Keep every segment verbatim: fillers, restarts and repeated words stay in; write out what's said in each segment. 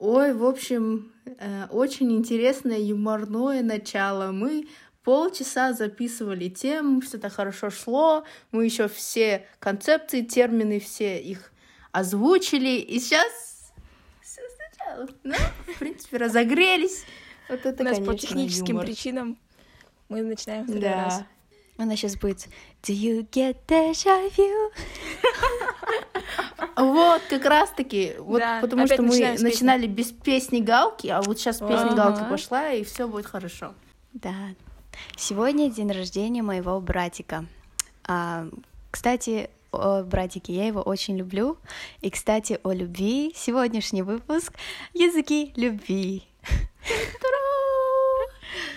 Ой, в общем, э, очень интересное юморное начало. Мы полчаса записывали тему, все так хорошо шло. Мы еще все концепции, термины, все их озвучили. И сейчас все сначала. Ну, в принципе, разогрелись. Вот это, у нас конечно, по техническим юмор. Причинам мы начинаем второй да. раз. Она сейчас будет «Do you get deja vu?» Вот, как раз-таки, вот да, потому что мы начинали песни. без песни Галки, а вот сейчас песня ага. Галки пошла, и все будет хорошо. Да. Сегодня день рождения моего братика. А, кстати, о братике, я его очень люблю. И, кстати, о любви. Сегодняшний выпуск «Языки любви».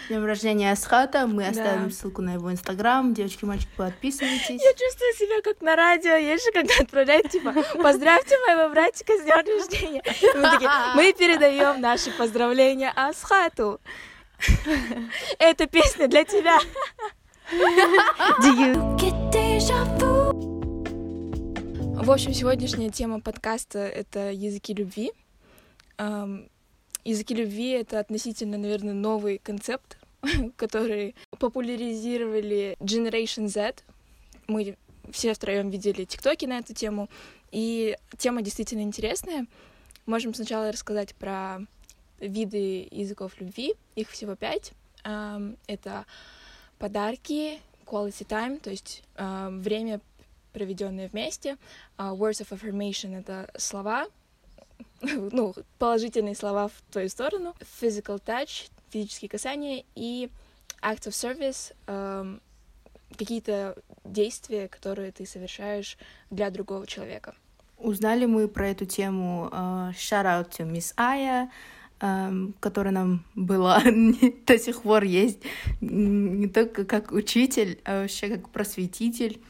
Днем рождения Асхата, мы оставим да. ссылку на его инстаграм, девочки, мальчики, подписывайтесь. Я чувствую себя как на радио, я же когда отправляют, типа, поздравьте моего братика с днем рождения. Мы, такие, мы передаем наши поздравления Асхату. Эта песня для тебя. В общем, сегодняшняя тема подкаста — это языки любви. Языки любви — это относительно, наверное, новый концепт, который популяризировали Generation Z. Мы все втроем видели тиктоки на эту тему, и тема действительно интересная. Можем сначала рассказать про виды языков любви. Их всего пять. Это подарки, quality time, то есть время, проведенное вместе, words of affirmation — это слова, ну, положительные слова в твою сторону, physical touch, физические касания, и acts of service, эм, какие-то действия, которые ты совершаешь для другого человека. Узнали мы про эту тему uh, shout out to Miss Aya, эм, которая нам была до сих пор есть не только как учитель, а вообще как просветитель.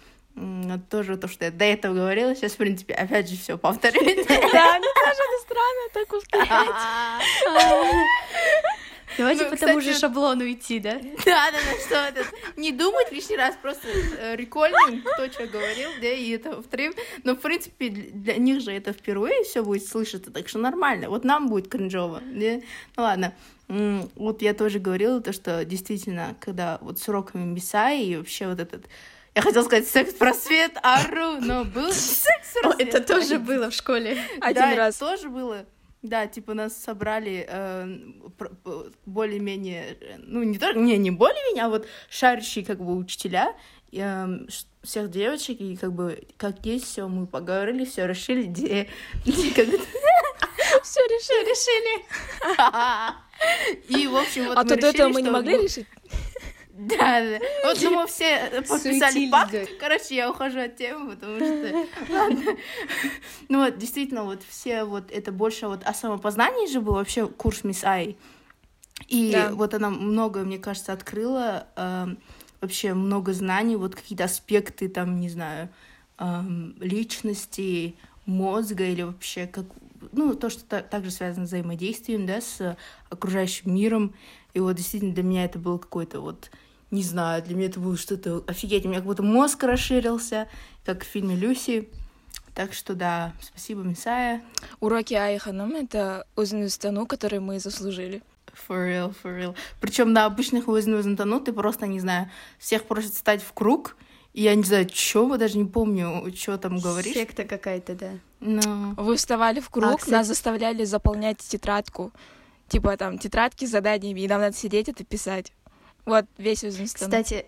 Тоже то, что я до этого говорила, сейчас, в принципе, опять же все повторюсь. Да, мне тоже это странно так повторять. Давайте по тому же шаблону идти, да? Да, да, что это? Не думать лишний раз, просто рекольним, кто что говорил, да, и это повторим. Но, в принципе, для них же это впервые все будет слышаться, так что нормально. Вот нам будет кринжово, да? Ну ладно. Вот я тоже говорила то, что действительно, когда вот с уроками Мисаи и вообще вот этот... Я хотела сказать секс-просвет, ару, но был секс-просвет. Это тоже было в школе один раз. Да, тоже было. Да, типа нас собрали более-менее, ну не только, не, не более-менее, а вот шарящие как бы учителя, всех девочек, и как бы как есть все, мы поговорили, все решили, где... Все решили, решили. И, в общем, вот мы решили, что... А то до этого мы не могли решить? Да, да. Вот, думаю, все подписали пакт. Короче, я ухожу от темы, потому что... Ладно. Ну вот, действительно, вот все вот... Это больше вот о самопознании же был вообще курс Мисс Ай. И да. вот она многое, мне кажется, открыла. Э, вообще много знаний, вот какие-то аспекты, там, не знаю, э, личности, мозга или вообще как... Ну, то, что та- также связано с взаимодействием, да, с окружающим миром. И вот действительно для меня это было какое-то вот... Не знаю, для меня это было что-то офигеть. У меня как будто мозг расширился, как в фильме «Люси». Так что да, спасибо, Мисая. Уроки Ая Ханам — это узен-узентану, который мы заслужили. For real, for real. Причем на обычных узен-узентану ты просто, не знаю, всех просят встать в круг. И я не знаю, что, я даже не помню, что там говоришь. Секта какая-то, да. No. Вы вставали в круг, Акцент. Нас заставляли заполнять тетрадку. Типа там тетрадки с заданиями, и нам надо сидеть это писать. Вот весь узунстан. Кстати,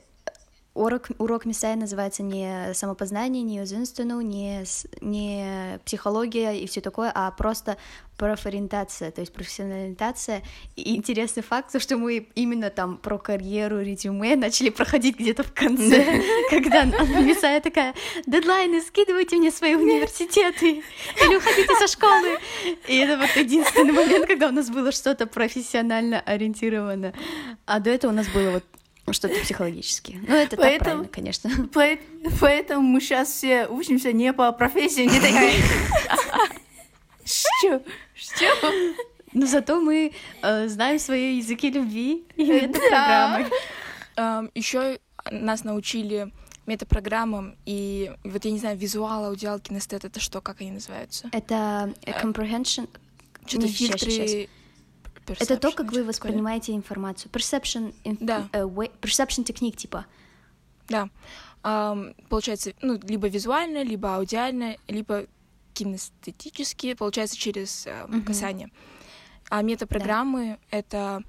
урок, урок Мисая называется не самопознание, не узунстану, не, не психология и все такое, а просто профориентация, то есть профессионализация. И интересный факт, что мы именно там про карьеру, резюме начали проходить где-то в конце, когда Мисая такая: дедлайны, скидывайте мне свои университеты или уходите со школы. И это вот единственный момент, когда у нас было что-то профессионально ориентировано. А до этого у нас было вот что-то психологически. Ну, это поэтому, так правильно, конечно. Поэтому, поэтому мы сейчас все учимся не по профессии, не такая... Что? Что? Но зато мы э, знаем свои языки любви и метапрограммы. Да. Э, еще нас научили метапрограммам, и вот я не знаю, визуал, аудиал, кинестет — это что, как они называются? Это comprehension... Что-то фильтры... Сейчас, сейчас. Это то, как вы воспринимаете такое. Информацию. Perception, inf- да. uh, way, perception техник, типа. Да. Um, получается, ну, либо визуально, либо аудиально, либо кинестетически, получается, через uh, uh-huh. касание. А метапрограммы да. — это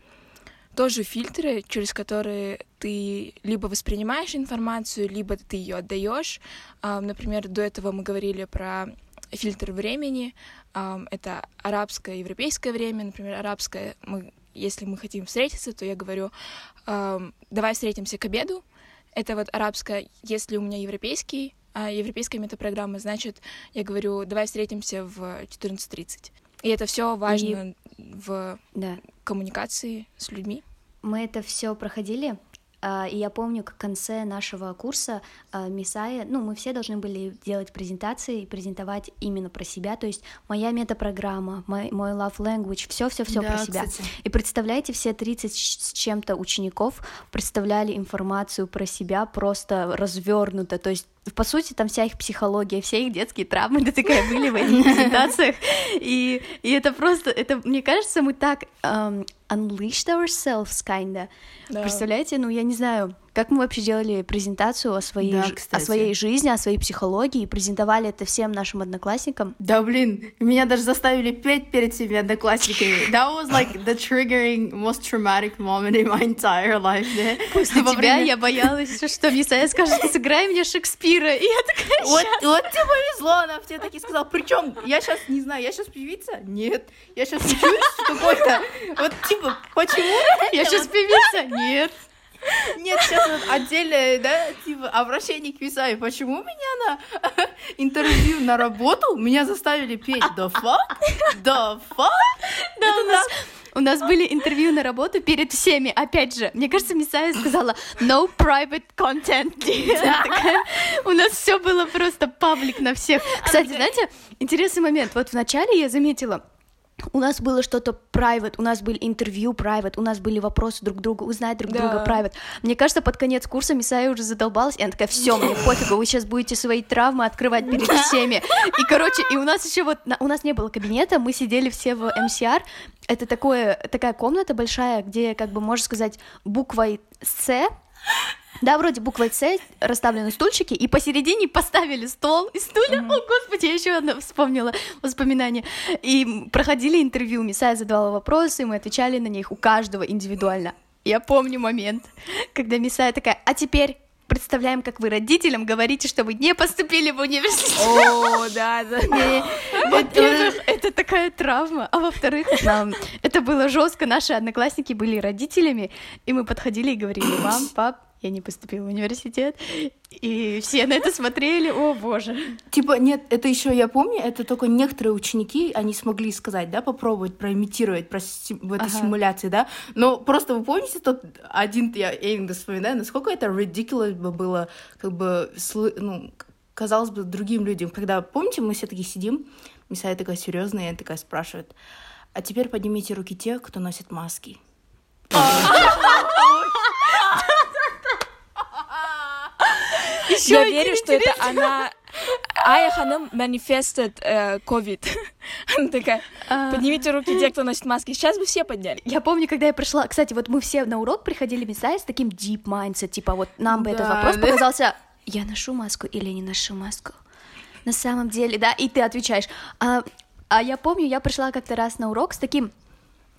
тоже фильтры, через которые ты либо воспринимаешь информацию, либо ты ее отдаешь. Um, например, до этого мы говорили про фильтр времени. Um, это арабское, европейское время. Например, арабское, мы, если мы хотим встретиться, то я говорю, um, давай встретимся к обеду. Это вот арабское, если у меня европейский, а европейская метапрограмма, значит, я говорю, давай встретимся в четырнадцать тридцать. И это все важно и... в да. коммуникации с людьми. Мы это все проходили. И я помню, к конце нашего курса Мисс Ая, ну, мы все должны были делать презентации и презентовать именно про себя, то есть моя метапрограмма, мой, мой love language, все-все-все да, про себя. Кстати. И представляете, все тридцать с чем-то учеников представляли информацию про себя просто развернуто, то есть по сути, там вся их психология, все их детские травмы, да, такая были в этих презентациях, и, и это просто, это, мне кажется, мы так um, unleashed ourselves, kinda, да. Представляете, ну, я не знаю, как мы вообще делали презентацию о своей, да, ж... о своей жизни, о своей психологии, и презентовали это всем нашим одноклассникам. Да, блин, меня даже заставили петь перед всеми одноклассниками. That was like the triggering, most traumatic moment in my entire life. Yeah? После тебя время... я боялась, что Мисс Ая скажет, сыграй мне Шекспира, и я такая, вот, вот тебе повезло, она тебе так и сказала, причем я сейчас, не знаю, я сейчас певица? Нет. Я сейчас учусь какой-то, вот типа, почему? Я сейчас певица? Нет. Нет, сейчас вот отдельное, да, типа, обращение к Мисс Ае. Почему меня на интервью на работу меня заставили петь? Да фак? Да фак? Да, у нас... У нас были интервью на работу перед всеми, опять же. Мне кажется, Мисс Ая сказала «No private content». У нас все было просто паблик на всех. Кстати, знаете, интересный момент. Вот вначале я заметила, у нас было что-то private, у нас были интервью private, у нас были вопросы друг к другу, узнать друг да. друга private. Мне кажется, под конец курса Мисс Ая уже задолбалась, и она такая, все, мне пофигу, вы сейчас будете свои травмы открывать перед всеми. И, короче, и у нас еще вот, у нас не было кабинета, мы сидели все в эм си ар, это такое, такая комната большая, где, как бы, можно сказать, буквой «С», да, вроде буквой «С» расставлены стульчики, и посередине поставили стол и стулья. Mm-hmm. О, господи, я еще одно вспомнила воспоминание. И проходили интервью, Мисс Ая задавала вопросы, и мы отвечали на них у каждого индивидуально. Я помню момент, когда Мисс Ая такая, а теперь представляем, как вы родителям говорите, что вы не поступили в университет. О, да, да. Во-первых, это такая травма, а во-вторых, это было жестко. Наши одноклассники были родителями, и мы подходили и говорили, мам, пап, я не поступила в университет, и все на это смотрели, о боже. Типа, нет, это еще я помню, это только некоторые ученики, они смогли сказать, да, попробовать проимитировать про си- в этой ага. симуляции, да, но просто вы помните тот один, я иногда вспоминаю, насколько это ridiculous было, как бы, ну, казалось бы, другим людям, когда, помните, мы все такие сидим, Мисс Ая такая серьезная, и такая спрашивает, а теперь поднимите руки те, кто носит маски. Еще я верю, интересный. Что это она... Ая ханым manifested uh, COVID. Она такая, поднимите руки те, кто носит маски. Сейчас бы все подняли. Я помню, когда я пришла... Кстати, вот мы все на урок приходили в Мисс Ая с таким deep mindset. Типа вот нам бы да, этот вопрос да. показался, я ношу маску или не ношу маску? На самом деле, да? И ты отвечаешь. А, а я помню, я пришла как-то раз на урок с таким...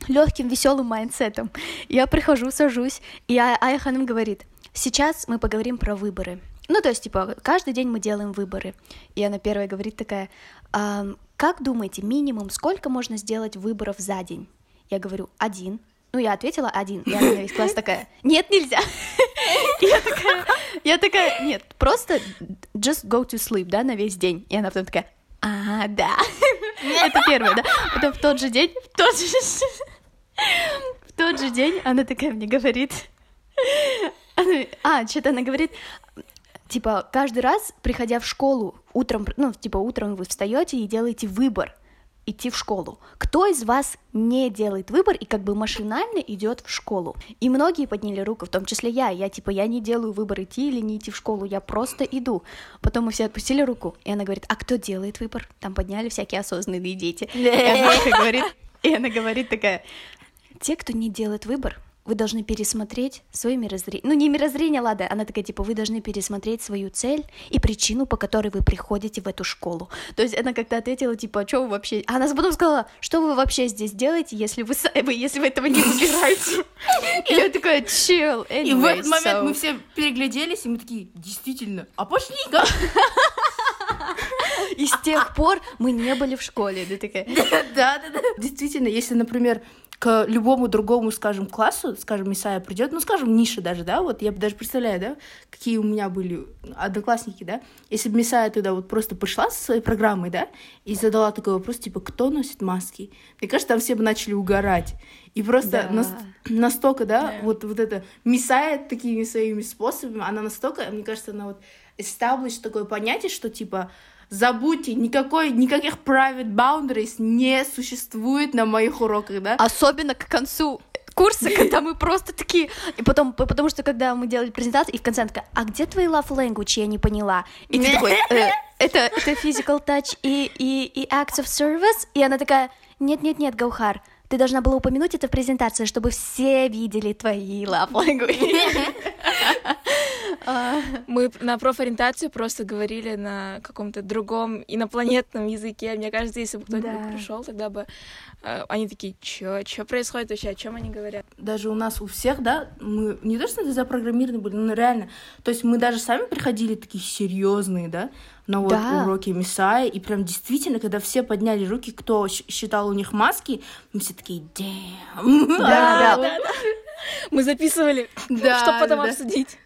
легким, веселым майндсетом. Я прихожу, сажусь, и Ая ханым говорит, сейчас мы поговорим про выборы. Ну, то есть, типа, каждый день мы делаем выборы. И она первая говорит такая, эм, как думаете, минимум сколько можно сделать выборов за день? Я говорю, один. Ну, я ответила один. И она на весь класс такая, нет, нельзя. Я такая, я такая, нет, просто just go to sleep, да, на весь день. И она потом такая, а, да. Это первое, да. Потом в тот же день, в тот же, в тот же день она такая мне говорит, она, а, что-то она говорит, типа, каждый раз, приходя в школу, утром, ну, типа, утром вы встаете и делаете выбор, идти в школу. Кто из вас не делает выбор и как бы машинально идет в школу? И многие подняли руку, в том числе я. Я типа, я не делаю выбор идти или не идти в школу, я просто иду. Потом мы все отпустили руку, и она говорит, а кто делает выбор? Там подняли всякие осознанные дети. И она говорит, И она говорит такая: те, кто не делает выбор, вы должны пересмотреть свое мирозрение. Ну, не мирозрение, ладно. Она такая, типа, вы должны пересмотреть свою цель и причину, по которой вы приходите в эту школу. То есть она как-то ответила, типа, а что вы вообще... А она потом сказала, что вы вообще здесь делаете, если вы, если вы этого не выбираете? И я такая, чел. И в этот момент мы все перегляделись, и мы такие, действительно, а пошли-ка. И с тех пор мы не были в школе. Да-да-да. Действительно, если, например, к любому другому, скажем, классу, скажем, Miss Aya придет, ну, скажем, ниша даже, да, вот я даже представляю, да, какие у меня были одноклассники, да, если бы Miss Aya туда вот просто пришла со своей программой, да, и задала такой вопрос, типа, кто носит маски? Мне кажется, там все бы начали угорать. И просто да. на, настолько, да, yeah. вот, вот это Miss Aya такими своими способами, она настолько, мне кажется, она вот established такое понятие, что, типа, забудьте, никакой, никаких private boundaries не существует на моих уроках, да? Особенно к концу курса, когда мы просто такие... И потом, потому что, когда мы делали презентацию, и в конце она такая, а где твои love language, я не поняла. И ты такой, э, это, это physical touch и, и, и acts of service? И она такая, нет-нет-нет, Гаухар, ты должна была упомянуть это в презентации, чтобы все видели твои love language. Мы на профориентацию просто говорили на каком-то другом инопланетном языке. Мне кажется, если бы кто-нибудь да. пришел, тогда бы э, они такие, чё, чё происходит вообще, о чем они говорят? Даже у нас у всех, да, мы не то, что запрограммированы были, но реально. То есть мы даже сами приходили такие серьезные, да, на вот да. уроки Miss Aya, и прям действительно, когда все подняли руки, кто считал у них маски, мы все такие, дэм. Да, да, да. Мы записывали, чтобы потом обсудить.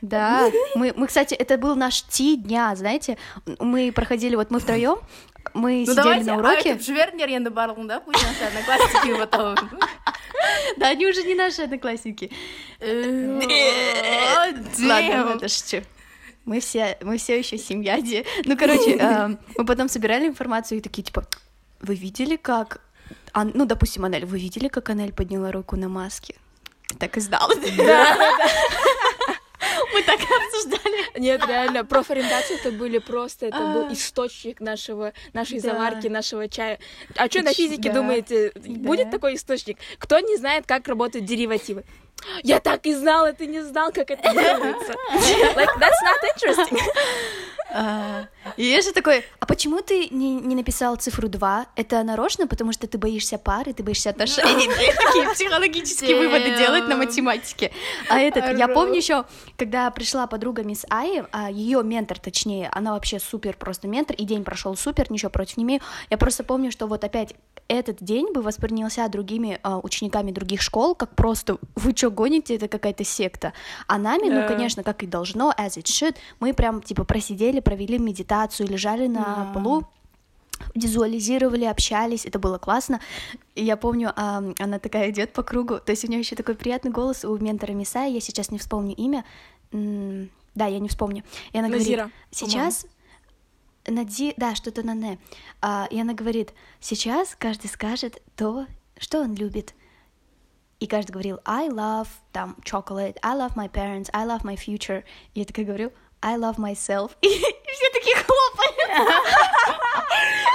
Да, мы, мы, кстати, это был наш ти дня, знаете, мы проходили, вот мы втроем, мы ну сидели давайте, на уроке. Ну давайте, а это да, пусть наши одноклассники потом. Да, они уже не наши одноклассники. Ладно, это шучу. Мы все, мы все еще семья, где... Ну, короче, мы потом собирали информацию и такие, типа, вы видели, как... Ну, допустим, Анель, вы видели, как Анель подняла руку на маске? Так и сдала. Да, да, да. Мы так обсуждали. Нет, реально, профориентации это были просто, это был источник нашего, нашей да. заварки, нашего чая. А что на физике да. думаете, будет да. такой источник? Кто не знает, как работают деривативы? Я так и знала, ты не знал, как это делается. Like, that's not interesting. Uh, и я же такой, а почему ты не, не написал цифру два? Это нарочно, потому что ты боишься пары, ты боишься отношений. Такие психологические выводы делать на математике. А этот, я помню еще, когда пришла подруга Miss Aya, ее ментор, точнее, она вообще супер просто ментор, и день прошел супер, ничего против не имею. Я просто помню, что вот опять этот день бы воспринялся другими учениками других школ, как просто вы что гоните, это какая-то секта. А нами, ну, конечно, как и должно, as it should, мы прям типа просидели, провели медитацию, лежали на yeah. полу, визуализировали, общались, это было классно. И я помню, она такая идет по кругу, то есть у нее еще такой приятный голос у ментора Miss Aya, я сейчас не вспомню имя, да, я не вспомню. И она Назира, говорит, сейчас... Нади... Да, что-то на «не». А, и она говорит, сейчас каждый скажет то, что он любит. И каждый говорил, I love там chocolate, I love my parents, I love my future. И я такая говорю, I love myself. И, и все такие хлопают.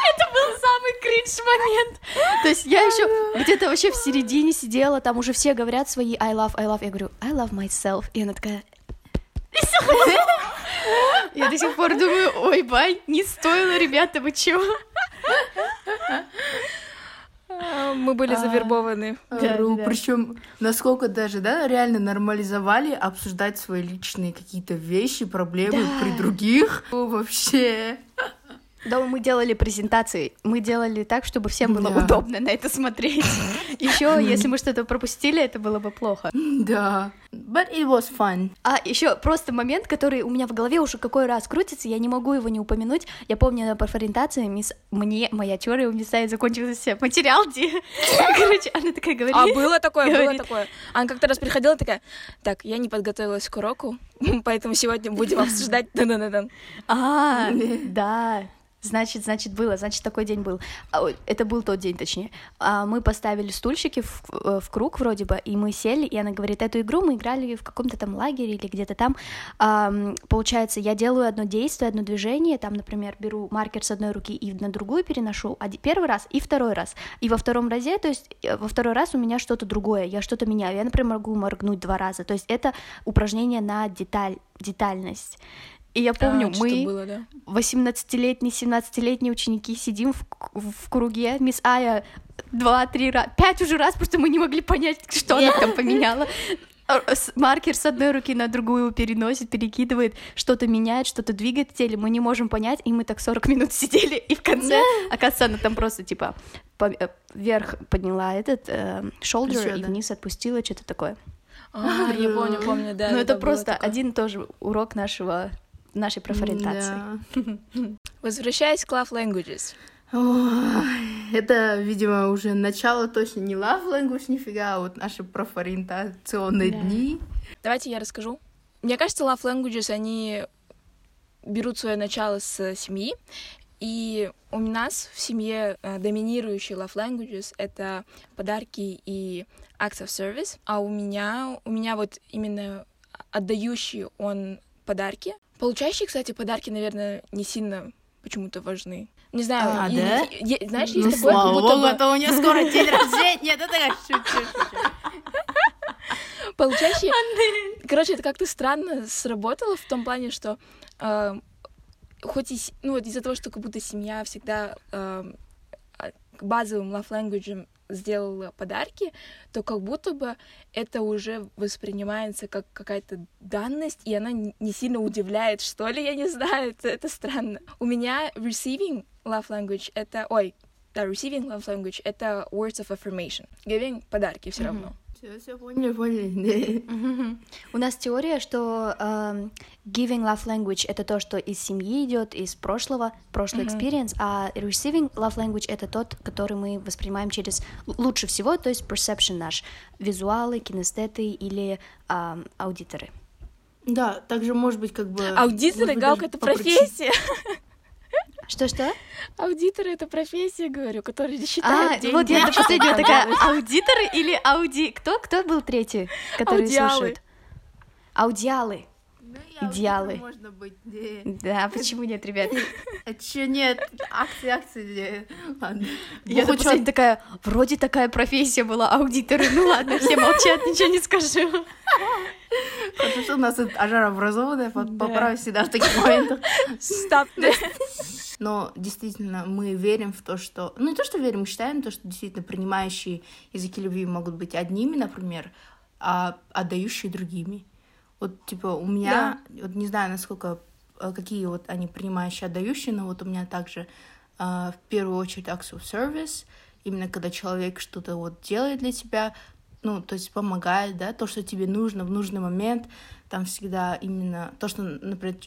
Это был самый кринж момент. То есть я еще где-то вообще в середине сидела, там уже все говорят свои I love, I love. Я говорю, I love myself. И она такая... Я до сих пор думаю, ой, бай, не стоило, ребята, вы чего? Мы были завербованы. Да, да. Причем насколько даже, да, реально нормализовали обсуждать свои личные какие-то вещи, проблемы да. при других. Вообще... Да, мы делали презентации, мы делали так, чтобы всем было да. удобно на это смотреть. Еще, если мы что-то пропустили, это было бы плохо. Да. But it was fun. А еще просто момент, который у меня в голове уже какой раз крутится, я не могу его не упомянуть. Я помню на профориентации мисс... мне моя теория у Miss Aya закончился материал, где, короче, она такая говорит. А было такое, было такое. Она как-то раз приходила такая, так, я не подготовилась к уроку, поэтому сегодня будем обсуждать. А, да. Значит, значит, было, значит, такой день был. Это был тот день, точнее. Мы поставили стульчики в, в круг вроде бы, и мы сели, и она говорит, эту игру мы играли в каком-то там лагере или где-то там. Получается, я делаю одно действие, одно движение, там, например, беру маркер с одной руки и на другую переношу первый раз и второй раз. И во втором разе, то есть во второй раз у меня что-то другое, я что-то меняю. Я, например, могу моргнуть два раза. То есть это упражнение на деталь, детальность. И я помню, а, мы, было, да? восемнадцатилетние, семнадцатилетние ученики, сидим в, в круге, мисс Ая два, три раза, пять уже раз, просто мы не могли понять, что она там поменяла. Маркер с одной руки на другую переносит, перекидывает, что-то меняет, что-то двигает в теле, мы не можем понять, и мы так сорок минут сидели, и в конце, оказывается, она там просто, типа, вверх подняла этот шолдер и вниз отпустила, что-то такое. А, я помню, помню, да. Ну это просто один тоже урок нашего... нашей профориентации. Да. Возвращаясь к Love Languages. Ой, это, видимо, уже начало точно не Love Language, нифига, а вот наши профориентационные да. дни. Давайте я расскажу. Мне кажется, Love Languages, они берут свое начало с семьи, и у нас в семье доминирующие Love Languages — это подарки и acts of service, а у меня, у меня вот именно отдающий он подарки. Получающие, кстати, подарки, наверное, не сильно почему-то важны. Не знаю, а, и, да? и, и, знаешь, есть ну, такое, как будто бы... это у нее скоро день рождения, нет, это я шучу. Получающие... Короче, это как-то странно сработало в том плане, что э, хоть и... Ну, вот из-за того, что как будто семья всегда э, базовым love language сделала подарки, то как будто бы это уже воспринимается как какая-то данность, и она не сильно удивляет, что ли, я не знаю, это, это странно. У меня receiving love language — это... Ой, да, receiving love language — это words of affirmation. Giving — подарки все равно. Mm-hmm. Все, все поняли, поняли. Mm-hmm. У нас теория, что um, giving love language — это то, что из семьи идет, из прошлого, прошлый experience, mm-hmm. а receiving love language — это тот, который мы воспринимаем через лучше всего, то есть perception наш, визуалы, кинестеты или um, аудиторы. Да, также может быть как бы... Аудиторы, Галка, это профессия. Что-что? Аудиторы — это профессия, говорю, которая считает а, деньги. Вот я до последнего такая, аудиторы или ауди... Кто, кто был третий, который слушает? Аудиалы. Ну, и аудиторы можно быть. Да, почему нет, ребят? А чё нет? Акции, акции. Ладно. Я до последнего такая, вроде такая профессия была, аудиторы. Ну ладно, все молчат, ничего не скажу. Потому что у нас Ажар образованная, поправь всегда в таких моментах. Стоп. Но действительно, мы верим в то, что... Ну, не то, что верим, мы считаем, то, что действительно принимающие языки любви могут быть одними, например, а отдающие другими. Вот, типа, у меня... Да. Вот не знаю, насколько... Какие вот они принимающие, отдающие, но вот у меня также в первую очередь acts of service. Именно когда человек что-то вот делает для тебя, ну, то есть помогает, да, то, что тебе нужно в нужный момент, там всегда именно то, что, например,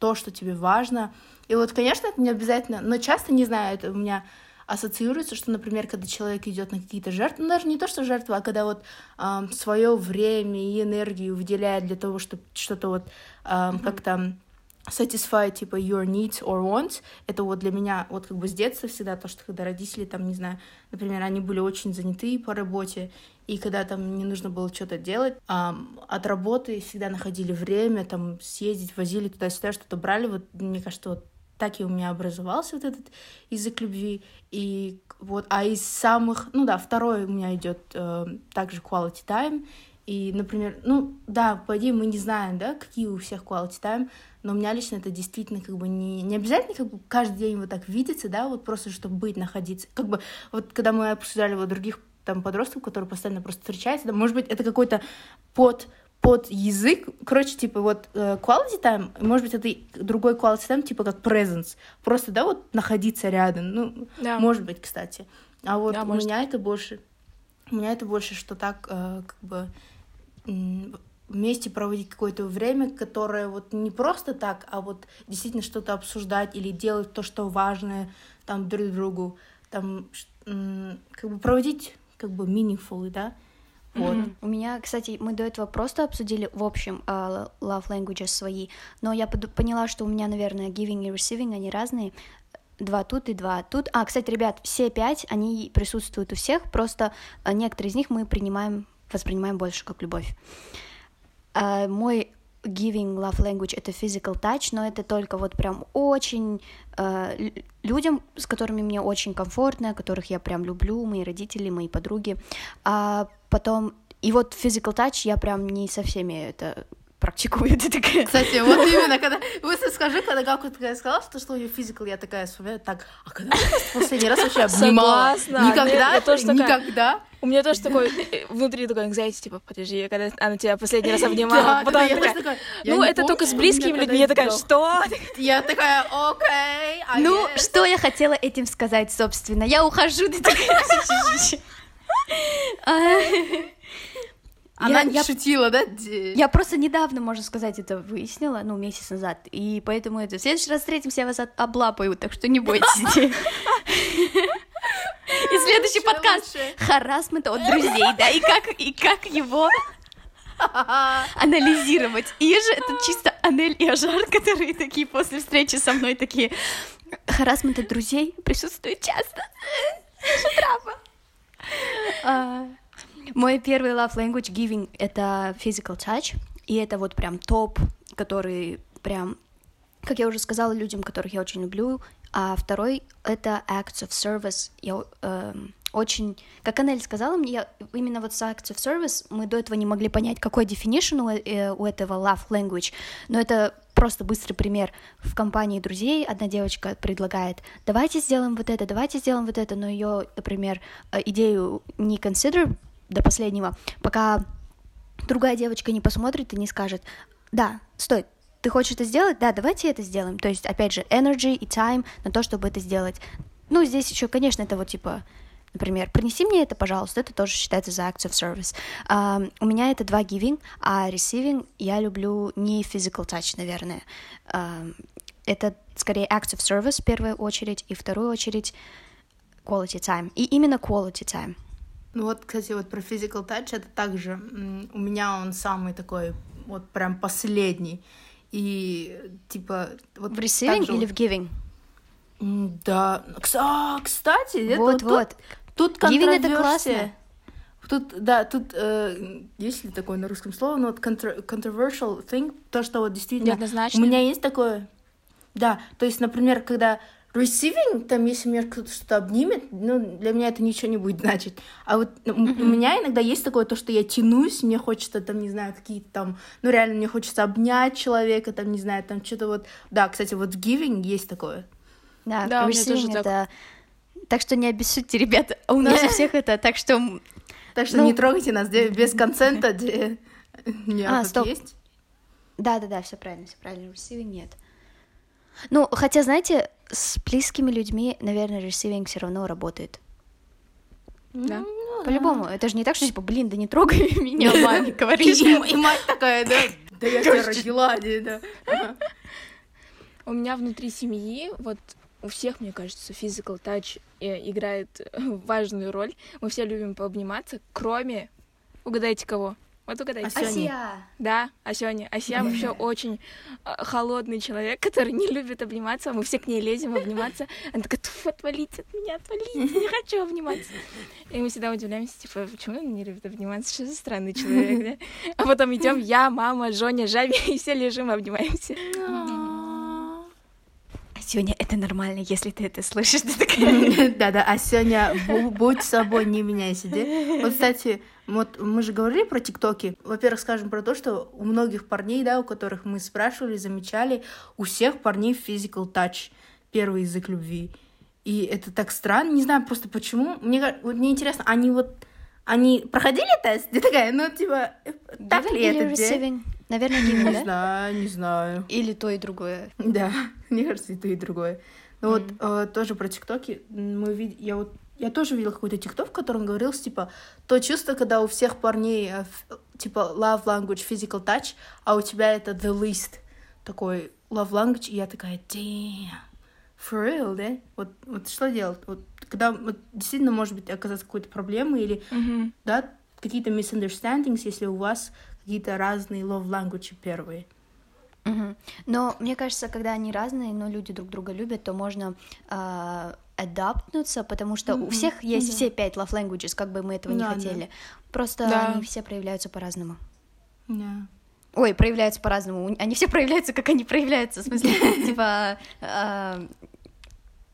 то, что тебе важно. И вот, конечно, это не обязательно, но часто, не знаю, это у меня ассоциируется, что, например, когда человек идет на какие-то жертвы, ну, даже не то, что жертвы, а когда вот э, свое время и энергию выделяет для того, чтобы что-то вот э, mm-hmm. как-то satisfy, типа, your needs or wants, это вот для меня вот как бы с детства всегда то, что когда родители там, не знаю, например, они были очень заняты по работе, и когда там не нужно было что-то делать, эм, от работы всегда находили время там съездить, возили туда-сюда, что-то брали, вот мне кажется, вот так и у меня образовался вот этот язык любви, и вот, а из самых, ну да, второй у меня идет э, также quality time, и, например, ну да, по идее мы не знаем, да, какие у всех quality time, но у меня лично это действительно как бы не, не обязательно как бы каждый день вот так видеться, да, вот просто чтобы быть, находиться. Как бы вот когда мы обсуждали вот других там подростков, которые постоянно просто встречаются, да, может быть, это какой-то под, под язык, короче, типа вот quality time, может быть, это другой quality time, типа как presence, просто, да, вот находиться рядом, ну, да. Может быть, кстати. А вот да, у может. меня это больше, у меня это больше, что так э, как бы... вместе проводить какое-то время, которое вот не просто так, а вот действительно что-то обсуждать или делать то, что важное там друг другу, там как бы проводить как бы meaningful, да. Вот. Mm-hmm. У меня, кстати, мы до этого просто обсудили в общем uh, love languages свои, но я под- поняла, что у меня, наверное, giving и receiving, они разные. два тут и два тут. А, кстати, ребят, все пять, они присутствуют у всех, просто некоторые из них мы принимаем, воспринимаем больше как любовь. А, мой giving love language — это physical touch, но это только вот прям очень э, людям, с которыми мне очень комфортно, которых я прям люблю, мои родители, мои подруги. А потом, и вот physical touch я прям не со всеми это... практикую, ты такая... Кстати, вот именно, когда... Вы скажи, когда Галка такая сказала, что, что у нее физикал, я такая вспоминаю, так, а когда я в последний раз вообще обнимала? Согласна. Никогда? Нет, тоже никогда? Такая... У меня тоже такой, внутри такой anxiety, типа, подожди, когда она тебя последний раз обнимала, потом такая, ну, это только с близкими людьми, я такая, что? Я такая, окей, ну, что я хотела этим сказать, собственно? Я ухожу, ты такая... Она я, не я, шутила, да? Я просто недавно, можно сказать, это выяснила, ну, месяц назад, и поэтому это... в следующий раз встретимся, я вас от... облапаю, так что не бойтесь. И следующий подкаст «Харассмент от друзей», да, и как его анализировать. И же это чисто Анель и Ажар, которые такие после встречи со мной такие: «Харассмент от друзей присутствует часто». Шатрапа. Мой первый love language giving — это physical touch, и это вот прям топ, который прям, как я уже сказала, людям, которых я очень люблю. А второй — это acts of service. Я э, очень, как Анель сказала мне, я, именно вот с acts of service мы до этого не могли понять, какой definition у, э, у этого love language, но это просто быстрый пример. В компании друзей одна девочка предлагает: давайте сделаем вот это, давайте сделаем вот это, но ее, например, идею не consider до последнего, пока другая девочка не посмотрит и не скажет: да, стой, ты хочешь это сделать? Да, давайте это сделаем. То есть, опять же, energy и time на то, чтобы это сделать. Ну, здесь еще, конечно, это вот типа, например, принеси мне это, пожалуйста, это тоже считается за acts of service. Uh, у меня это два giving, а receiving я люблю не physical touch, наверное. Uh, это скорее acts of service в первую очередь, и в вторую очередь quality time. И именно quality time. Ну вот, кстати, вот про physical touch, это также у меня он самый такой, вот прям последний. И типа... Вот в receiving или вот... в giving? Да. А, кстати, вот, вот, вот. Тут, тут giving — это классно. Тут, да, тут э, есть ли такое на русском слово, но вот contra- controversial thing, то, что вот действительно... Неоднозначно. У меня есть такое... Да, то есть, например, когда... Receiving, там, если меня кто-то что-то обнимет, ну, для меня это ничего не будет значить. А вот mm-hmm. у меня иногда есть такое, то, что я тянусь, мне хочется, там, не знаю, какие-то там, ну, реально, мне хочется обнять человека, там, не знаю, там, что-то вот. Да, кстати, вот giving есть такое. Да, да, у меня тоже это... так. Так что не обессудьте, ребята, у нас у всех это, так что... Так что ну... не трогайте нас без консента, где... Нет, а, стоп. Есть? Да-да-да, все правильно, все правильно, receiving нет. Ну, хотя, знаете, с близкими людьми, наверное, receiving все равно работает. Да. Ну, по-любому. Да. Это же не так, что типа, блин, да не трогай меня, маме, говоришь. И мать такая, да? Да я тебя родила, да. У меня внутри семьи, вот у всех, мне кажется, physical touch играет важную роль. Мы все любим пообниматься, кроме, угадайте кого? Вот угадайте. Асия. Да, Асеня. Асия вообще очень холодный человек, который не любит обниматься. Мы все к ней лезем обниматься. Она такая: туф, отвалите от меня, отвалите, не хочу обниматься. И мы всегда удивляемся, типа, почему она не любит обниматься? Что за странный человек, да? А потом идем я, мама, Жоня, Жаби, и все лежим, обнимаемся. Асеня, это нормально, если ты это слышишь. Да-да, Асеня, будь собой, не меняйся. Вот, кстати, вот мы же говорили про ТикТоки. Во-первых, скажем про то, что у многих парней, да, у которых мы спрашивали, замечали, у всех парней physical touch, первый язык любви. И это так странно, не знаю просто почему. Мне, вот, мне интересно, они вот, они проходили тест? Я такая, ну, типа, так giving ли это? Receiving? Наверное, giving, да? Не знаю, не знаю. Или то и другое. Да, мне кажется, и то, и другое. Но mm-hmm. вот э, тоже про ТикТоки. Мы вид... Я вот Я тоже видела какой-то тикток, в котором говорилось, типа, то чувство, когда у всех парней, типа, love language, physical touch, а у тебя это the least, такой love language, и я такая, damn, for real, да? Вот, вот что делать? Вот, когда вот, действительно, может быть, оказаться какой-то проблемой или, mm-hmm. да, какие-то misunderstandings, если у вас какие-то разные love language первые. Угу. Но мне кажется, когда они разные, но люди друг друга любят, то можно э, адаптнуться, потому что mm-hmm. у всех есть mm-hmm. все пять love languages, как бы мы этого не да, хотели. Да. Просто да. они все проявляются по-разному. Да. Ой, проявляются по-разному. Они все проявляются, как они проявляются. В смысле, типа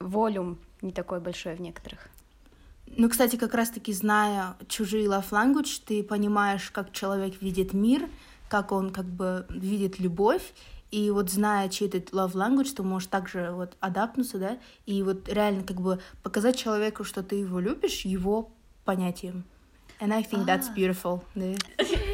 волюм не такой большой в некоторых. Ну, кстати, как раз-таки, зная чужие love language, ты понимаешь, как человек видит мир, как он как бы видит любовь, и вот зная чей-то love language, ты можешь также вот адаптнуться, да, и вот реально как бы показать человеку, что ты его любишь, его понятием. And I think that's beautiful. Yeah.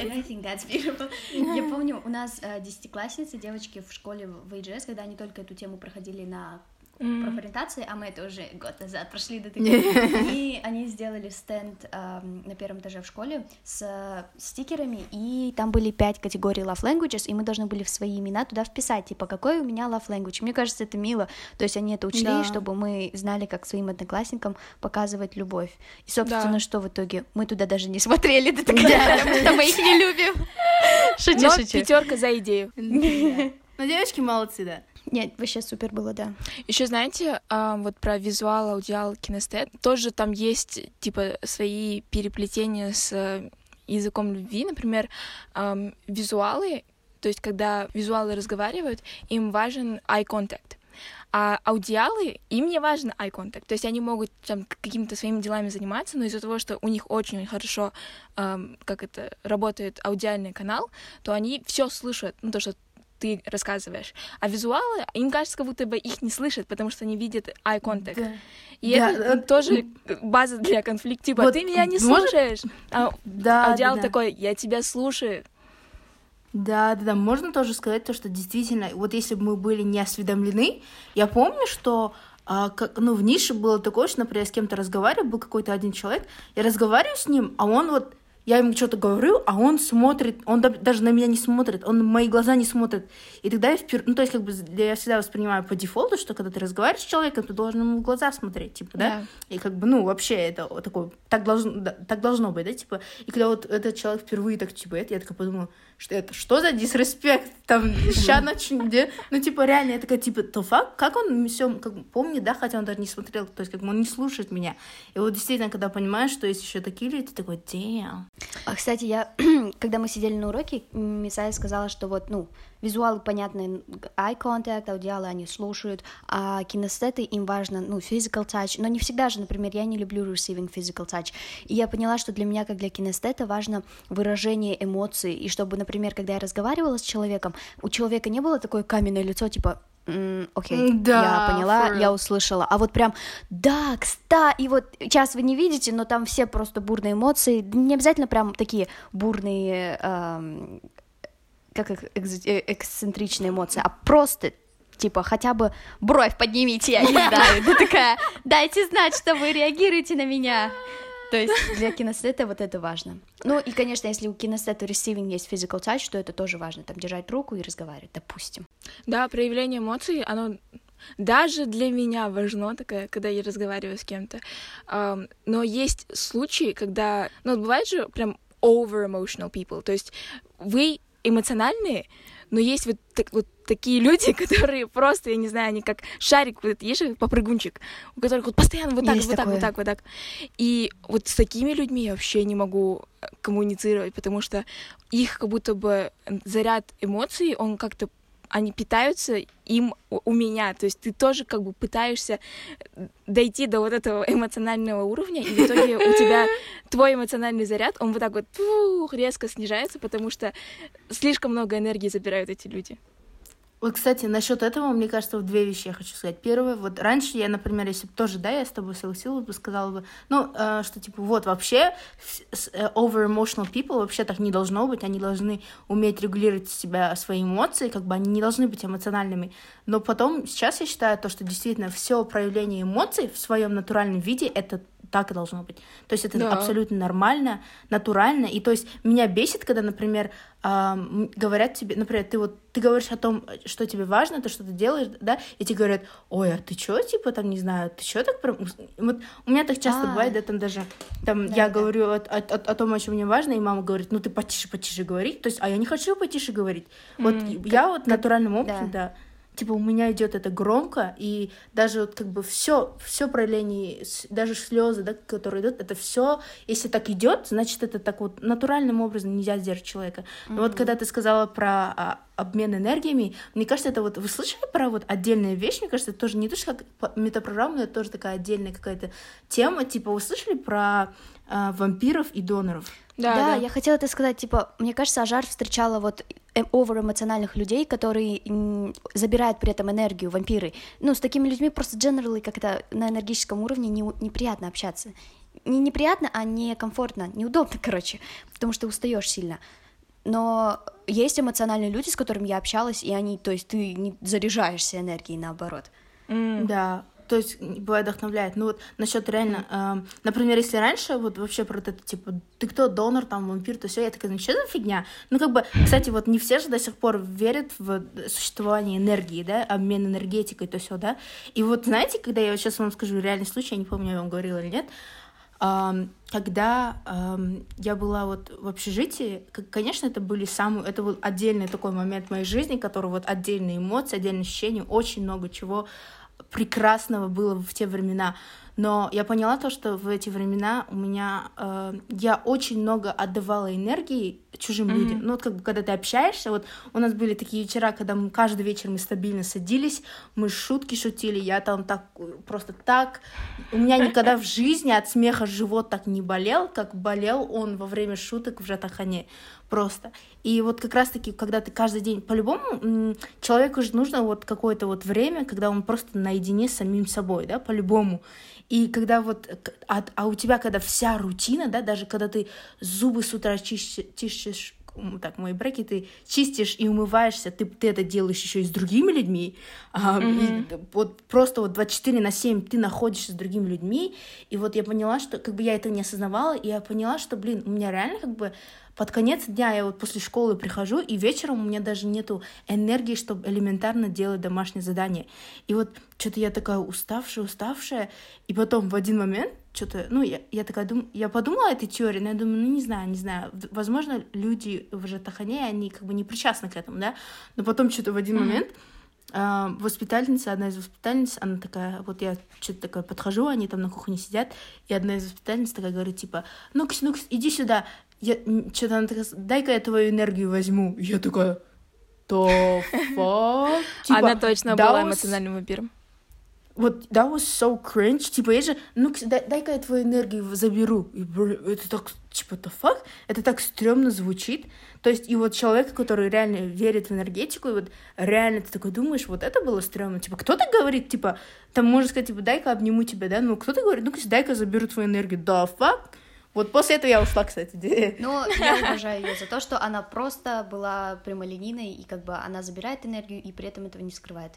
And I think that's beautiful. Я помню, у нас десятиклассницы, девочки в школе в эй джи эс, когда они только эту тему проходили на mm. профориентации, а мы это уже год назад прошли до таких, yeah. и они сделали стенд э, на первом этаже в школе с э, стикерами, и там были пять категорий love languages, и мы должны были в свои имена туда вписать, типа, какой у меня love language. Мне кажется, это мило, то есть они это учли, да. чтобы мы знали, как своим одноклассникам показывать любовь. И, собственно, да. что в итоге? Мы туда даже не смотрели, да, потому что мы их не любим. Шучу, шучу. Пятерка за идею. Но девочки молодцы, да. Нет, вообще супер было, да. Еще знаете, вот про визуал, аудиал, кинестет, тоже там есть, типа, свои переплетения с языком любви, например, визуалы, то есть когда визуалы разговаривают, им важен eye contact, а аудиалы, им не важен eye contact, то есть они могут там какими-то своими делами заниматься, но из-за того, что у них очень хорошо, как это, работает аудиальный канал, то они все слышат, ну, то, что ты рассказываешь. А визуалы, им кажется, как будто бы их не слышат, потому что они видят eye contact. Да. И да. это да. тоже база для конфликта. Типа, вот ты меня не слушаешь. А да, аудиал да, такой, я тебя слушаю. Да, да, да. Можно тоже сказать то, что действительно, вот если бы мы были не осведомлены, я помню, что а, как, ну, в нише было такое, что, например, я с кем-то разговариваю, был какой-то один человек, я разговариваю с ним, а он вот я ему что-то говорю, а он смотрит, он даже на меня не смотрит, он в мои глаза не смотрит. И тогда я впервые, ну, то есть, как бы, я всегда воспринимаю по дефолту, что когда ты разговариваешь с человеком, ты должен ему в глаза смотреть, типа, да? Yeah. И как бы, ну, вообще, это такое, так должно, да, так должно быть, да, типа. И когда вот этот человек впервые так, типа, это, я такая подумала, что это, что за дисреспект, там, ща начнём, где? Ну, типа, реально, я такая, типа, то факт, как он все, как помнит, да, хотя он даже не смотрел, то есть, как бы, он не слушает меня. И вот, действительно, когда понимаешь, что есть еще такие люди, ты такой, damn. А, кстати, я, когда мы сидели на уроке, мисс Ая сказала, что вот, ну, визуалы, понятно, eye contact, аудиалы, они слушают, а кинестеты, им важно, ну, physical touch, но не всегда же, например, я не люблю receiving physical touch, и я поняла, что для меня, как для кинестета, важно выражение эмоций, и чтобы, например, когда я разговаривала с человеком, у человека не было такое каменное лицо, типа, окей, okay, да, я поняла, я услышала. А вот прям, да, кста, и вот сейчас вы не видите, но там все просто бурные эмоции, не обязательно прям такие бурные, эм, как эксцентричные эмоции, а просто, типа, хотя бы бровь поднимите, я не знаю, ты такая, дайте знать, что вы реагируете на меня. То есть для кинестета вот это важно. Ну и, конечно, если у кинестета receiving есть physical touch, то это тоже важно, там, держать руку и разговаривать, допустим. Да, проявление эмоций, оно даже для меня важно, такое, когда я разговариваю с кем-то. Но есть случаи, когда, ну, бывает же прям over-emotional people, то есть вы эмоциональные, но есть вот, так, вот такие люди, которые просто, я не знаю, они как шарик, вот есть же попрыгунчик, у которых вот постоянно вот так, есть вот такое. так, вот так, вот так. И вот с такими людьми я вообще не могу коммуницировать, потому что их как будто бы заряд эмоций, он как-то, они питаются им у меня. То есть ты тоже как бы пытаешься дойти до вот этого эмоционального уровня, и в итоге у тебя твой эмоциональный заряд, он вот так вот фух, резко снижается, потому что слишком много энергии забирают эти люди. Вот, кстати, насчет этого, мне кажется, вот две вещи я хочу сказать. Первое, вот раньше я, например, если бы тоже, да, я с тобой согласилась бы, сказала бы, ну, э, что, типа, вот, вообще over-emotional people вообще так не должно быть, они должны уметь регулировать себя, свои эмоции, как бы они не должны быть эмоциональными. Но потом, сейчас я считаю то, что действительно все проявление эмоций в своем натуральном виде — это так и должно быть. То есть это да. абсолютно нормально, натурально. И то есть меня бесит, когда, например, эм, говорят тебе, например, ты вот ты говоришь о том, что тебе важно, то, что ты делаешь, да, и тебе говорят, ой, а ты чё, типа, там, не знаю, ты чё так прям... Вот у меня так часто а, бывает, да, там даже, там, да, я да. говорю о, о, о том, о чем мне важно, и мама говорит, ну, ты потише, потише говори, то есть, а я не хочу потише говорить. Вот mm, я как, вот как... натуральным образом, да. да, типа, у меня идет это громко, и даже вот как бы все, все проявление, даже слезы, да, которые идут, это все, если так идет, значит, это так вот натуральным образом нельзя сдержать человека. Но mm-hmm. вот когда ты сказала про а, обмен энергиями, мне кажется, это вот, вы слышали про вот отдельную вещь, мне кажется, это тоже не то, что как метапрограмма, но это тоже такая отдельная какая-то тема, типа, вы слышали про а, вампиров и доноров? Да, да, да, я хотела это сказать, типа, мне кажется, Ажар встречала вот оверэмоциональных людей, которые забирают при этом энергию, вампиры. Ну, с такими людьми просто generally как-то на энергетическом уровне не, неприятно общаться. Не неприятно, а некомфортно, неудобно, короче, потому что устаешь сильно. Но есть эмоциональные люди, с которыми я общалась, и они, то есть ты не заряжаешься энергией, наоборот. Mm. Да. То есть, бывает, вдохновляет. Ну, вот насчет реально... Mm-hmm. Э, например, если раньше, вот вообще про это, типа, ты кто, донор, там, вампир, то все, я такая, ну, что за фигня? Ну, как бы, кстати, вот не все же до сих пор верят в существование энергии, да, обмен энергетикой, то все, да. И вот, знаете, когда я сейчас вам скажу реальный случай, я не помню, я вам говорила или нет, э, когда э, я была вот в общежитии, конечно, это были самые... Это был отдельный такой момент в моей жизни, который вот отдельные эмоции, отдельные ощущения, очень много чего... прекрасного было в те времена, но я поняла то, что в эти времена у меня э, я очень много отдавала энергии чужим mm-hmm. людям. Ну вот как бы когда ты общаешься, вот у нас были такие вечера, когда мы каждый вечер мы стабильно садились, мы шутки шутили, я там так просто так, у меня никогда в жизни от смеха живот так не болел, как болел он во время шуток в жатахане. Просто. И вот как раз-таки, когда ты каждый день... По-любому человеку же нужно вот какое-то вот время, когда он просто наедине с самим собой, да, по-любому. И когда вот... А, а у тебя, когда вся рутина, да, даже когда ты зубы с утра чистишь... чистишь так, мои бреки, ты чистишь и умываешься, ты, ты это делаешь еще и с другими людьми, а, mm-hmm. и, вот просто вот двадцать четыре на семь ты находишься с другими людьми, и вот я поняла, что, как бы я этого не осознавала, и я поняла, что, блин, у меня реально, как бы, под конец дня я вот после школы прихожу, и вечером у меня даже нету энергии, чтобы элементарно делать домашнее задание, и вот что-то я такая уставшая, уставшая, и потом в один момент что-то, ну, я, я такая думаю, я подумала о этой теории, но я думаю, ну, не знаю, не знаю, возможно, люди в жатахане, они как бы не причастны к этому, да, но потом что-то в один mm-hmm. момент э, воспитательница, одна из воспитательниц, она такая, вот я что-то такая подхожу, они там на кухне сидят, и одна из воспитательниц такая говорит, типа, ну-ка, ну-ка, иди сюда, я, что-то она такая, дай-ка я твою энергию возьму, я такая, то фак, типа, она точно была эмоциональным вампиром. Вот, that was so cringe, типа, я же, ну, дай, дай-ка я твою энергию заберу, и, это так, типа, the fuck, это так стрёмно звучит, то есть, и вот человек, который реально верит в энергетику, и вот реально ты такой думаешь, вот это было стрёмно, типа, кто-то говорит, типа, там, можно сказать, типа, дай-ка обниму тебя, да, ну, кто-то говорит, ну-ка, дай-ка заберу твою энергию, the fuck, вот после этого я ушла, кстати. Ну, я уважаю ее за то, что она просто была прямолинейной, и, как бы, она забирает энергию, и при этом этого не скрывает.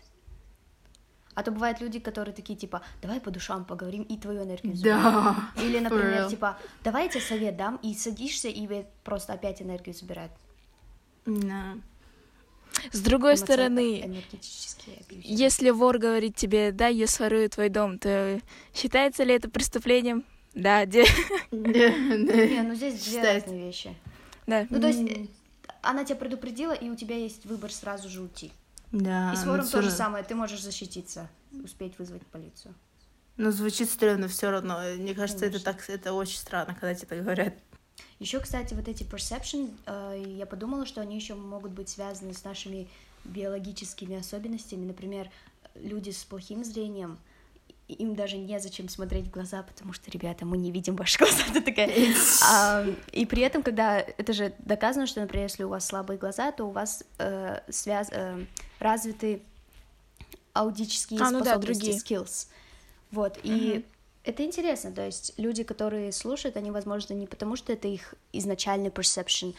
А то бывают люди, которые такие, типа, давай по душам поговорим и твою энергию заберу. Да. Или, например, типа, давай я тебе совет дам, и садишься, и просто опять энергию забирают. Да. С другой стороны, если вор говорит тебе, да, я сворую твой дом, то считается ли это преступлением? Да, где? Не, ну здесь две разные вещи. Да. Ну, то есть, она тебя предупредила, и у тебя есть выбор сразу же уйти. Да, и с вором то же самое, ты можешь защититься, успеть вызвать полицию. Ну, звучит стрёмно все равно. Мне кажется, конечно. это так это очень странно, когда тебе так говорят. Еще, кстати, вот эти perception, э, я подумала, что они еще могут быть связаны с нашими биологическими особенностями. Например, люди с плохим зрением, им даже незачем смотреть в глаза, потому что, ребята, мы не видим ваши глаза. И при этом, когда это же доказано, что, например, если у вас слабые глаза, то у вас развиты аудические способности, skills. Вот, и это интересно, то есть люди, которые слушают, они, возможно, не потому что это их изначальный perception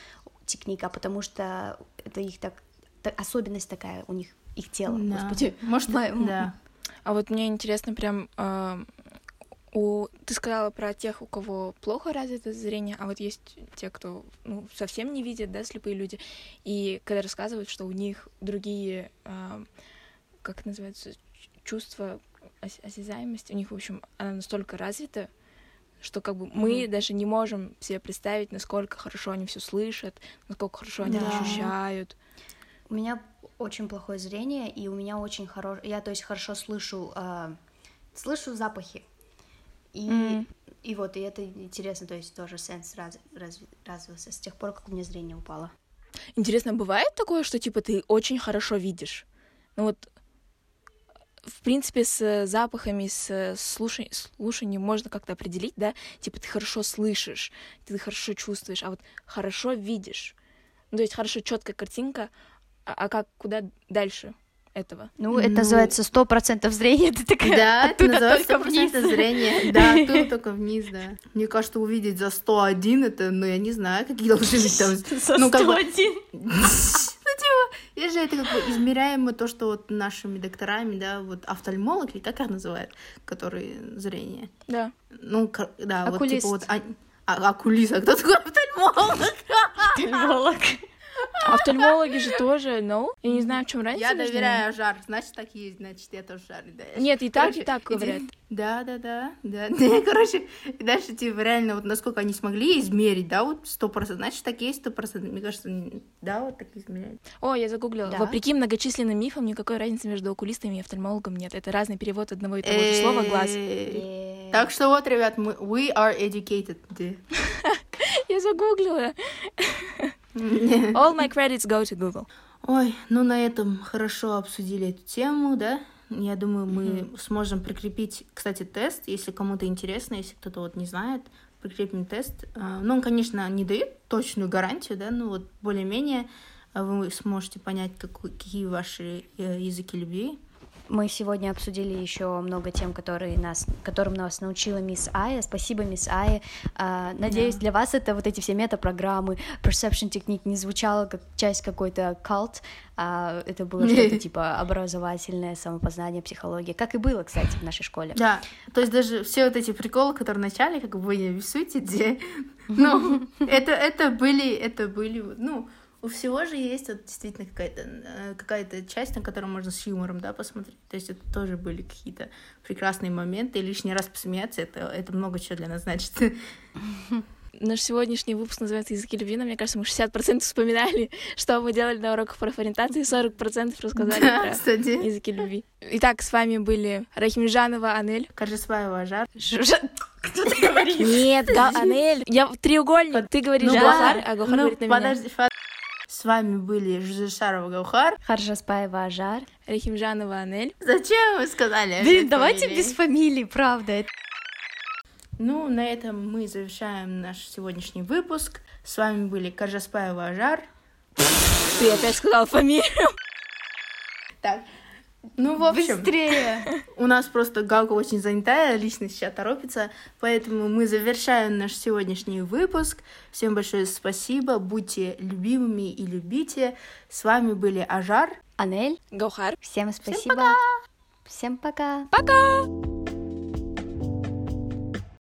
техник, а потому что это их так особенность такая у них, их тело. Господи, может, да. А вот мне интересно прям, э, У... Ты сказала про тех, у кого плохо развито зрение, а вот есть те, кто ну, совсем не видит, да, слепые люди, и когда рассказывают, что у них другие, э, как называется, чувства осязаемости, у них, в общем, она настолько развита, что как бы мы mm-hmm. даже не можем себе представить, насколько хорошо они все слышат, насколько хорошо они да. ощущают. У меня очень плохое зрение, и у меня очень хорошо... Я, то есть, хорошо слышу, э, слышу запахи. И, mm. и вот, и это интересно, то есть тоже сенс раз, раз, развился с тех пор, как у меня зрение упало. Интересно, бывает такое, что, типа, ты очень хорошо видишь? Ну вот, в принципе, с запахами, с слушанием, слушанием можно как-то определить, да? Типа, ты хорошо слышишь, ты хорошо чувствуешь, а вот хорошо видишь. Ну, то есть, хорошо, четкая картинка, а, а как, куда дальше? Этого. Ну, ну, это называется сто процентов зрения. Ты такая, да, оттуда это называется только вниз. Зрения. Да, оттуда только вниз, да. Мне кажется, увидеть за сто один, это, ну, я не знаю, какие должны быть там... За ну, сто один? Ну, типа, я же это как бы измеряемо то, что вот нашими докторами, да, вот офтальмолог, или как их называют, которые зрение? Да. Ну, да, окулист. Вот типа вот... А, окулист, а кто такой офтальмолог? Офтальмолог. Офтальмологи же тоже, но я не знаю, в чем разница. Я доверяю Ажар, значит, так есть, значит, я тоже Ажар. Нет, и так, и так говорят. Да, да, да, да. Короче, дальше типа реально вот насколько они смогли измерить, да, вот сто процентов, значит, так есть сто процентов. Мне кажется, да, вот так измеряют. О, я загуглила. Вопреки многочисленным мифам никакой разницы между окулистами и офтальмологом нет. Это разный перевод одного и того же слова глаз. Так что вот, ребят, мы we are educated. Я загуглила. All my credits go to Google. Ой, ну на этом хорошо обсудили эту тему, да? Я думаю, мы mm-hmm. сможем прикрепить, кстати, тест, если кому-то интересно, если кто-то вот не знает, прикрепим тест. Ну, он, конечно, не дает точную гарантию, да, но вот более-менее вы сможете понять, какие ваши языки любви. Мы сегодня обсудили еще много тем, которые нас, которым нас научила мисс Ая. Спасибо, мисс Ая. Надеюсь, yeah. для вас это вот эти все метапрограммы, perception technique не звучало как часть какой-то cult. Это было что-то типа образовательное, самопознание, психология. Как и было, кстати, в нашей школе. Да, то есть даже все вот эти приколы, которые вначале, как бы вы не рисуете, где... Ну, это были, это были, ну... У всего же есть вот, действительно какая-то, какая-то часть, на которую можно с юмором, да, посмотреть. То есть это тоже были какие-то прекрасные моменты. И лишний раз посмеяться, это, это много чего для нас значит. Наш сегодняшний выпуск называется «Языки любви», но, мне кажется, мы шестьдесят процентов вспоминали, что мы делали на уроках профориентации, сорок процентов рассказали да, про кстати. Языки любви. Итак, с вами были Рахимжанова, Анель, Каржесваева, Ажар. Кто ты говоришь? Нет, Анель, я треугольник. Ты говоришь Гаухар, а Гаухар говорит на меня. Подожди, с вами были Жузешарова, Гаухар, Харжаспаева, Ажар, Рахимжанова, Анель. Зачем вы сказали? Блин, давайте без фамилий, правда. Ну, на этом мы завершаем наш сегодняшний выпуск. С вами были Каржеспаева, Ажар. Ты опять сказала фамилию. Так, ну, в общем... Быстрее! У нас просто Галка очень занятая, личность сейчас торопится, поэтому мы завершаем наш сегодняшний выпуск. Всем большое спасибо, будьте любимыми и любите. С вами были Ажар, Анель, Гаухар. Всем спасибо. Всем пока! Всем пока! Пока!